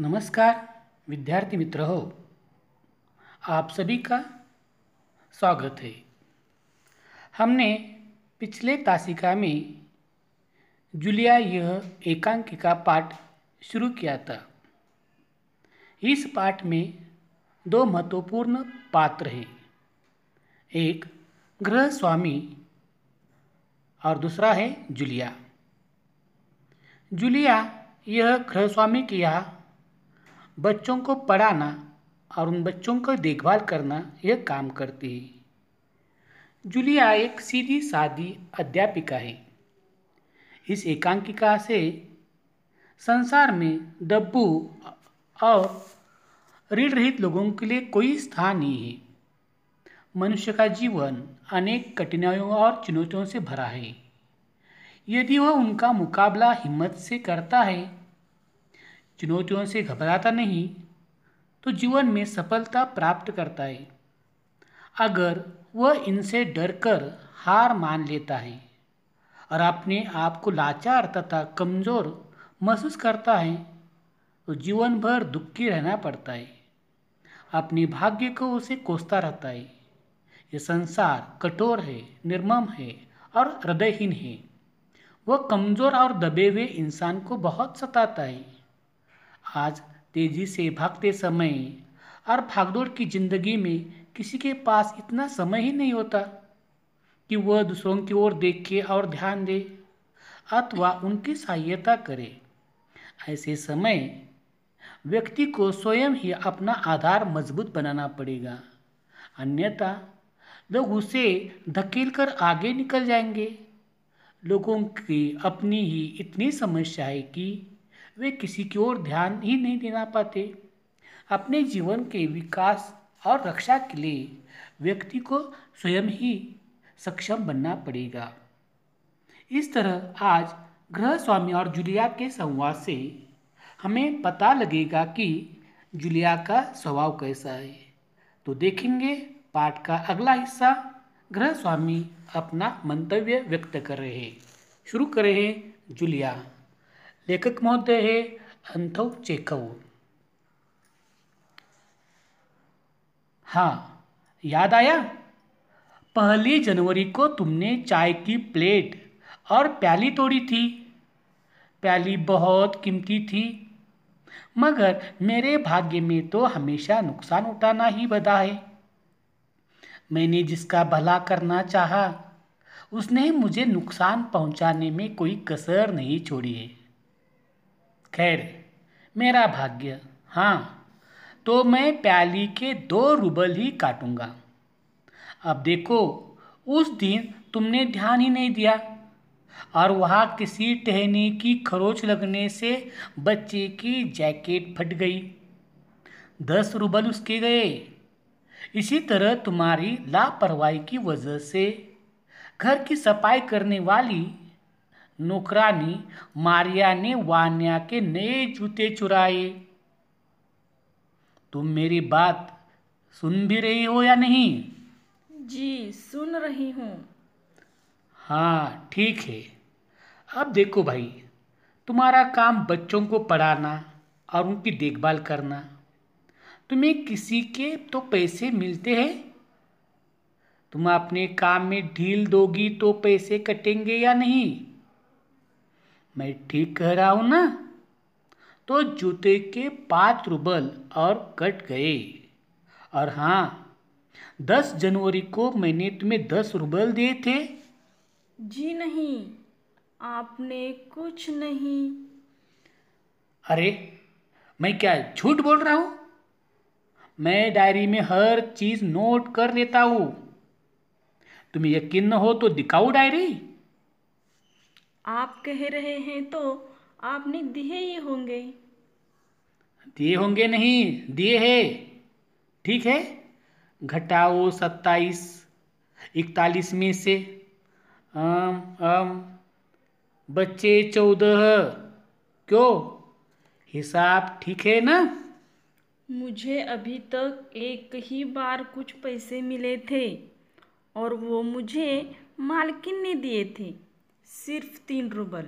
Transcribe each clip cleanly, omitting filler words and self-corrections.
नमस्कार विद्यार्थी मित्र हो, आप सभी का स्वागत है. हमने पिछले तासिका में जुलिया यह एकांकिका पाठ शुरू किया था. इस पाठ में दो महत्वपूर्ण पात्र हैं, एक गृह स्वामी और दूसरा है जुलिया. जुलिया यह गृह स्वामी के यहाँ बच्चों को पढ़ाना और उन बच्चों को देखभाल करना यह काम करती है. जुलिया एक सीधी सादी अध्यापिका है. इस एकांकिका से संसार में डब्बू और ऋण रहित लोगों के लिए कोई स्थान नहीं है. मनुष्य का जीवन अनेक कठिनाइयों और चुनौतियों से भरा है. यदि वह उनका मुकाबला हिम्मत से करता है, चुनौतियों से घबराता नहीं, तो जीवन में सफलता प्राप्त करता है. अगर वह इनसे डरकर हार मान लेता है और अपने आप को लाचार तथा कमज़ोर महसूस करता है, तो जीवन भर दुखी रहना पड़ता है. अपने भाग्य को उसे कोसता रहता है. यह संसार कठोर है, निर्मम है और हृदयहीन है. वह कमज़ोर और दबे हुए इंसान को बहुत सताता है. आज तेज़ी से भागते समय और भागदौड़ की ज़िंदगी में किसी के पास इतना समय ही नहीं होता कि वह दूसरों की ओर देखे और ध्यान दे अथवा उनकी सहायता करे. ऐसे समय व्यक्ति को स्वयं ही अपना आधार मजबूत बनाना पड़ेगा, अन्यथा लोग उसे धकेल कर आगे निकल जाएंगे. लोगों की अपनी ही इतनी समस्या है कि वे किसी की ओर ध्यान ही नहीं देना पाते. अपने जीवन के विकास और रक्षा के लिए व्यक्ति को स्वयं ही सक्षम बनना पड़ेगा. इस तरह आज गृह स्वामी और जुलिया के संवाद से हमें पता लगेगा कि जुलिया का स्वभाव कैसा है. तो देखेंगे पाठ का अगला हिस्सा. गृह स्वामी अपना मंतव्य व्यक्त कर रहे हैं. शुरू कर रहे हैं जुलिया. लेखक महोदय है अंतोन चेखव. हाँ, याद आया? 1 जनवरी को तुमने चाय की प्लेट और प्याली तोड़ी थी. प्याली बहुत कीमती थी, मगर मेरे भाग्य में तो हमेशा नुकसान उठाना ही बधा है. मैंने जिसका भला करना चाहा, उसने मुझे नुकसान पहुंचाने में कोई कसर नहीं छोड़ी है. खैर, मेरा भाग्य. हाँ, तो मैं प्याली के 2 रूबल ही काटूंगा. अब देखो, उस दिन तुमने ध्यान ही नहीं दिया और वहाँ किसी टहनी की खरोच लगने से बच्चे की जैकेट फट गई. 10 रूबल उसके गए. इसी तरह तुम्हारी लापरवाही की वजह से घर की सफाई करने वाली नौकरानी मारिया ने वान्या के नए जूते चुराए. तुम मेरी बात सुन भी रही हो या नहीं? जी, सुन रही हूँ. हाँ, ठीक है. अब देखो भाई, तुम्हारा काम बच्चों को पढ़ाना और उनकी देखभाल करना. तुम्हें किसी के तो पैसे मिलते हैं. तुम अपने काम में ढील दोगी तो पैसे कटेंगे या नहीं? मैं ठीक कह रहा हूँ ना? तो जूते के 5 रूबल और कट गए. और हाँ, 10 जनवरी को मैंने तुम्हें 10 रूबल दिए थे. जी नहीं, आपने कुछ नहीं. अरे, मैं क्या झूठ बोल रहा हूँ? मैं डायरी में हर चीज़ नोट कर लेता हूँ. तुम्हें यकीन न हो तो दिखाऊँ डायरी? आप कह रहे हैं तो आपने दिए ही होंगे। दिए होंगे नहीं, दिए है। ठीक है, घटाओ 27 41 में से बच्चे 14। क्यों, हिसाब ठीक है ना? मुझे अभी तक एक ही बार कुछ पैसे मिले थे और वो मुझे मालकिन ने दिए थे, सिर्फ 3 रूबल,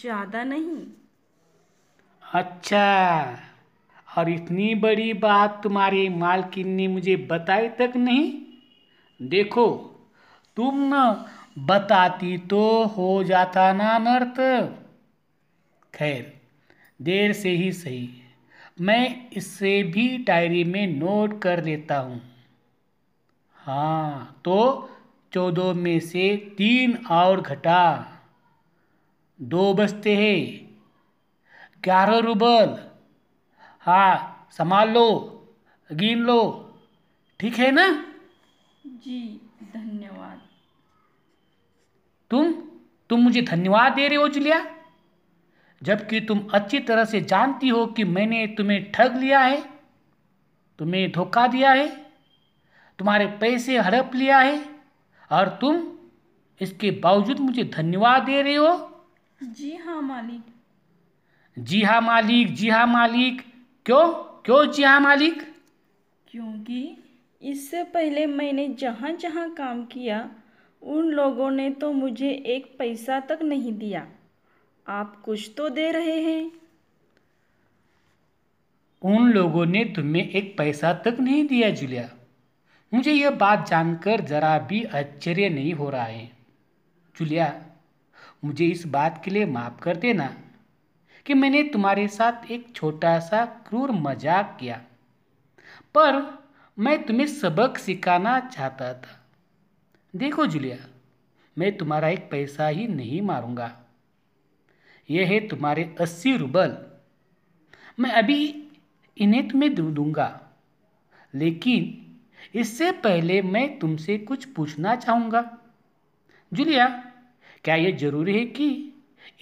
ज़्यादा नहीं। अच्छा, और इतनी बड़ी बात तुम्हारी मालकिन ने मुझे बताई तक नहीं। देखो, तुम न बताती तो हो जाता ना नर्त। खैर, देर से ही सही, मैं इससे भी डायरी में नोट कर लेता हूँ। हाँ, तो 14 में से 3 और घटा, 2 बचते हैं, 11 रूबल। हाँ, संभाल लो, गिन लो, ठीक है ना? जी धन्यवाद। तुम मुझे धन्यवाद दे रहे हो जुलिया, जबकि तुम अच्छी तरह से जानती हो कि मैंने तुम्हें ठग लिया है, तुम्हें धोखा दिया है, तुम्हारे पैसे हड़प लिया है, और तुम इसके बावजूद मुझे धन्यवाद दे रहे हो। जी हाँ मालिक। जी हाँ मालिक, जी हाँ मालिक। क्यों जी हाँ मालिक? क्योंकि इससे पहले मैंने जहाँ जहाँ काम किया उन लोगों ने तो मुझे एक पैसा तक नहीं दिया। आप कुछ तो दे रहे हैं। उन लोगों ने तुम्हें एक पैसा तक नहीं दिया जुलिया, मुझे यह बात जानकर जरा भी आश्चर्य नहीं हो रहा है। जुलिया, मुझे इस बात के लिए माफ़ कर देना कि मैंने तुम्हारे साथ एक छोटा सा क्रूर मजाक किया, पर मैं तुम्हें सबक सिखाना चाहता था। देखो जुलिया, मैं तुम्हारा एक पैसा ही नहीं मारूंगा। यह है तुम्हारे 80 रूबल, मैं अभी इन्हें तुम्हें दूंगा, लेकिन इससे पहले मैं तुमसे कुछ पूछना चाहूँगा। जुलिया, क्या यह जरूरी है कि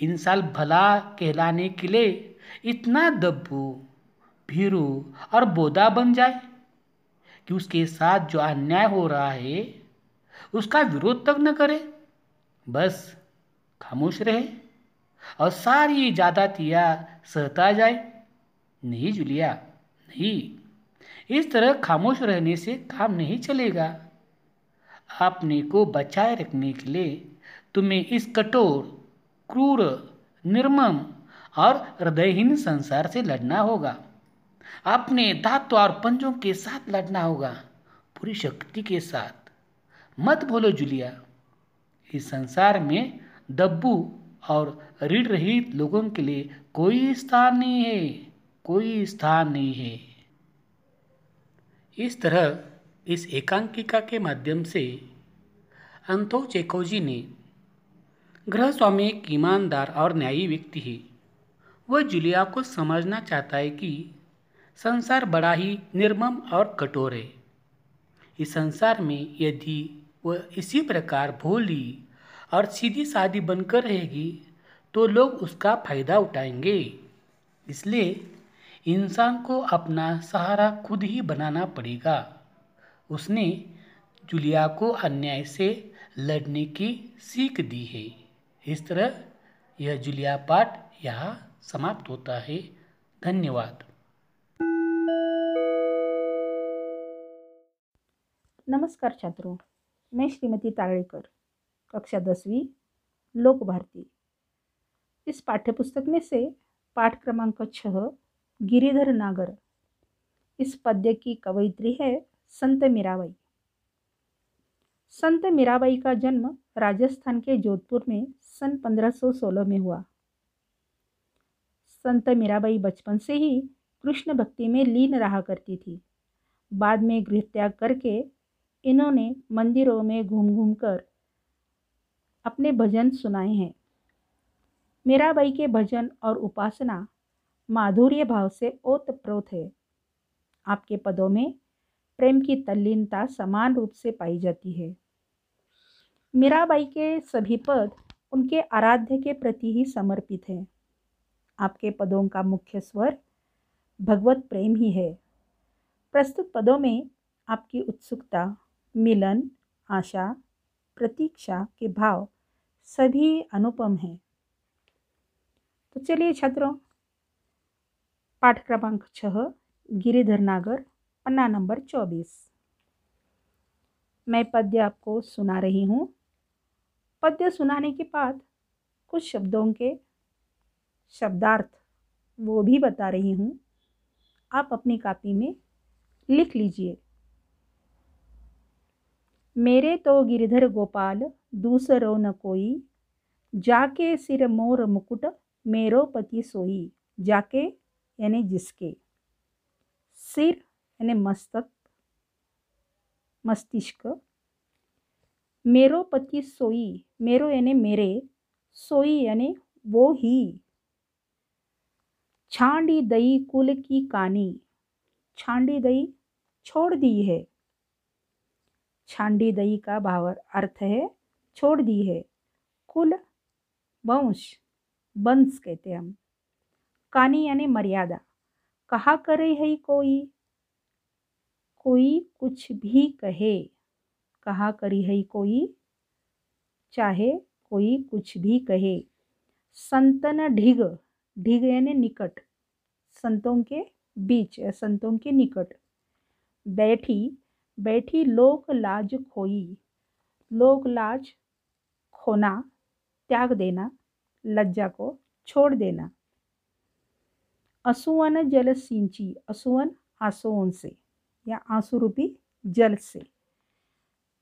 इंसान भला कहलाने के लिए इतना दब्बू, भीरू और बोदा बन जाए कि उसके साथ जो अन्याय हो रहा है उसका विरोध तक न करे, बस खामोश रहे और सारी ज्यादतियाँ सहता जाए? नहीं जुलिया, नहीं, इस तरह खामोश रहने से काम नहीं चलेगा। अपने को बचाए रखने के लिए तुम्हें इस कठोर, क्रूर, निर्मम और हृदयहीन संसार से लड़ना होगा। अपने दांतों और पंजों के साथ लड़ना होगा, पूरी शक्ति के साथ। मत बोलो जुलिया, इस संसार में दब्बू और रीढ़ रहित लोगों के लिए कोई स्थान नहीं है, कोई स्थान नहीं है। इस तरह इस एकांकिका के माध्यम से अंतोन चेखोव जी ने गृहस्वामी एक ईमानदार और न्यायी व्यक्ति है। वह जुलिया को समझना चाहता है कि संसार बड़ा ही निर्मम और कठोर है। इस संसार में यदि वह इसी प्रकार भोली और सीधी सादी बनकर रहेगी तो लोग उसका फायदा उठाएंगे। इसलिए इंसान को अपना सहारा खुद ही बनाना पड़ेगा। उसने जुलिया को अन्याय से लड़ने की सीख दी है। इस तरह यह जुलिया पाठ यहाँ समाप्त होता है। धन्यवाद। नमस्कार छात्रों, मैं श्रीमती तालेकर, कक्षा 10वीं, लोक भारती। इस पाठ्यपुस्तक में से पाठ क्रमांक 6 गिरिधर नागर, इस पद्य की कवयित्री है संत मीराबाई। संत मीराबाई का जन्म राजस्थान के जोधपुर में सन 1516 में हुआ। संत मीराबाई बचपन से ही कृष्ण भक्ति में लीन रहा करती थी। बाद में गृह त्याग करके इन्होंने मंदिरों में घूम घूम कर अपने भजन सुनाए हैं। मीराबाई के भजन और उपासना माधुर्य भाव से ओतप्रोत है। आपके पदों में प्रेम की तल्लीनता समान रूप से पाई जाती है। मीराबाई के सभी पद उनके आराध्य के प्रति ही समर्पित है। आपके पदों का मुख्य स्वर भगवत प्रेम ही है। प्रस्तुत पदों में आपकी उत्सुकता, मिलन, आशा, प्रतीक्षा के भाव सभी अनुपम हैं। तो चलिए छात्रों, पाठ क्रमांक 6 गिरिधरनागर, पन्ना नंबर 24। मैं पद्य आपको सुना रही हूँ। पद्य सुनाने के बाद कुछ शब्दों के शब्दार्थ वो भी बता रही हूँ, आप अपनी कॉपी में लिख लीजिए। मेरे तो गिरिधर गोपाल दूसरो न कोई, जाके सिर मोर मुकुट मेरो पति सोई। जाके यानी जिसके, सिर यानी मस्तक, मस्तिष्क, मेरो पति सोई, मेरो यानी मेरे, सोई यानी वो ही। छांडी दई कुल की कानी, छांडी दई छोड़ दी है। छांडी दई का भाव अर्थ है छोड़ दी है। कुल वंश, वंश कहते हैं हम। कानी यानी मर्यादा। कहा करे है कोई, कोई कुछ भी कहे। कहा करी है कोई, चाहे कोई कुछ भी कहे। संतन ढिग, ढिग यानी निकट, संतों के बीच, संतों के निकट। बैठी, बैठी लोक लाज खोई। लोक लाज खोना, त्याग देना, लज्जा को छोड़ देना। असुवन जल सिंची, असुवन आंसुओं से या आंसू रूपी जल से।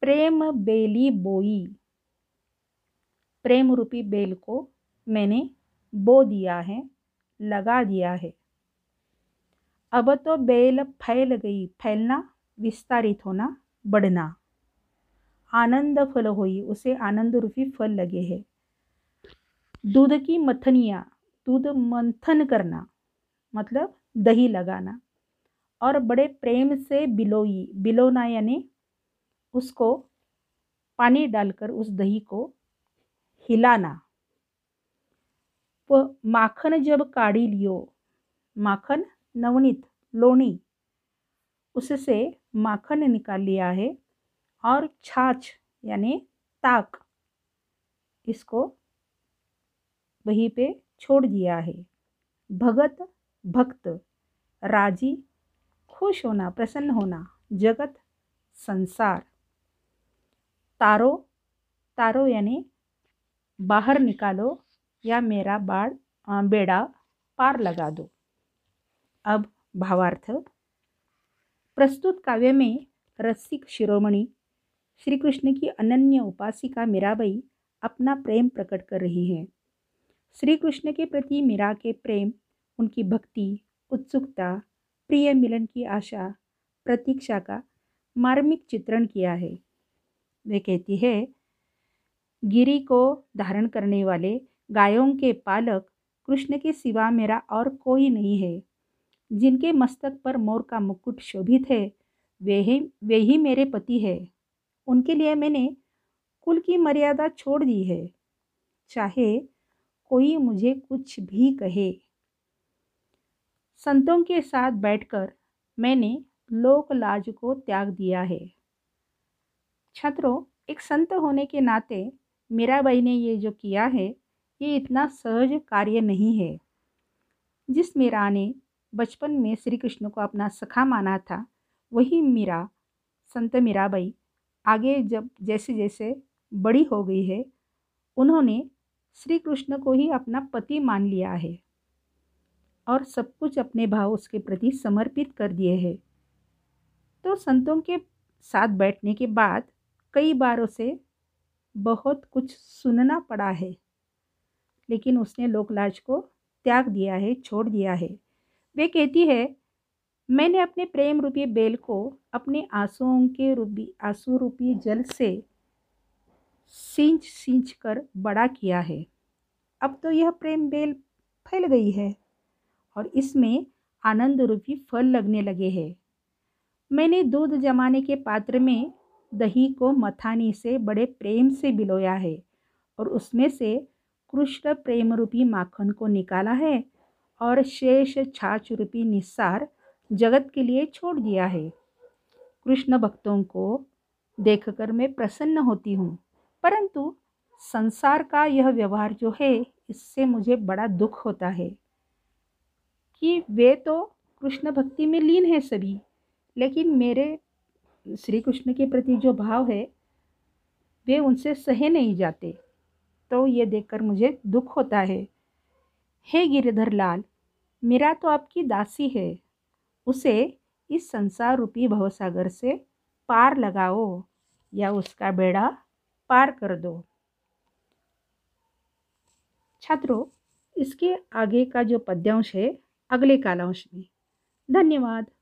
प्रेम बेली बोई, प्रेम रूपी बेल को मैंने बो दिया है, लगा दिया है। अब तो बेल फैल गई, फैलना विस्तारित होना, बढ़ना। आनंद फल होई, उसे आनंद रूपी फल लगे है। दूध की मथनिया, दूध मंथन करना मतलब दही लगाना। और बड़े प्रेम से बिलोई, बिलोना यानी उसको पानी डालकर उस दही को हिलाना। वह माखन जब काढ़ी लियो, माखन नवनीत लोनी, उससे माखन निकाल लिया है। और छाछ यानी ताक, इसको वहीं पे छोड़ दिया है। भगत भक्त, राजी खुश होना, प्रसन्न होना। जगत संसार। तारो, तारो यानी बाहर निकालो या मेरा बेड़ा पार लगा दो। अब भावार्थ। प्रस्तुत काव्य में रसिक शिरोमणि श्री कृष्ण की अनन्य उपासिका मीराबाई अपना प्रेम प्रकट कर रही है। श्री कृष्ण के प्रति मीरा के प्रेम, उनकी भक्ति, उत्सुकता, प्रिय मिलन की आशा, प्रतीक्षा का मार्मिक चित्रण किया है। वे कहती है, गिरी को धारण करने वाले गायों के पालक कृष्ण के सिवा मेरा और कोई नहीं है। जिनके मस्तक पर मोर का मुकुट शोभित है, वे ही मेरे पति है। उनके लिए मैंने कुल की मर्यादा छोड़ दी है, चाहे कोई मुझे कुछ भी कहे। संतों के साथ बैठकर मैंने लोक लाज को त्याग दिया है। छात्रों, एक संत होने के नाते मीराबाई ने ये जो किया है, ये इतना सहज कार्य नहीं है। जिस मीरा ने बचपन में श्री कृष्ण को अपना सखा माना था, वही मीरा, संत मीराबाई, आगे जब जैसे जैसे बड़ी हो गई है, उन्होंने श्री कृष्ण को ही अपना पति मान लिया है और सब कुछ अपने भाव उसके प्रति समर्पित कर दिए हैं। तो संतों के साथ बैठने के बाद कई बार उसे बहुत कुछ सुनना पड़ा है, लेकिन उसने लोकलाज को त्याग दिया है, छोड़ दिया है। वे कहती है, मैंने अपने प्रेम रूपी बेल को अपने आंसुओं के रूपी, आंसू रूपी जल से सींच कर बड़ा किया है। अब तो यह प्रेम बेल फैल गई है और इसमें आनंद रूपी फल लगने लगे हैं। मैंने दूध जमाने के पात्र में दही को मथानी से बड़े प्रेम से बिलोया है और उसमें से कृष्ण प्रेम रूपी माखन को निकाला है और शेष छाछ रूपी निस्सार जगत के लिए छोड़ दिया है। कृष्ण भक्तों को देखकर मैं प्रसन्न होती हूँ, परंतु संसार का यह व्यवहार जो है इससे मुझे बड़ा दुख होता है कि वे तो कृष्ण भक्ति में लीन है सभी, लेकिन मेरे श्री कृष्ण के प्रति जो भाव है वे उनसे सहे नहीं जाते, तो ये देखकर मुझे दुख होता है। हे गिरधर लाल, मेरा तो आपकी दासी है, उसे इस संसार रूपी भवसागर से पार लगाओ या उसका बेड़ा पार कर दो। छात्रों, इसके आगे का जो पद्यांश है अगले कालांश में। धन्यवाद।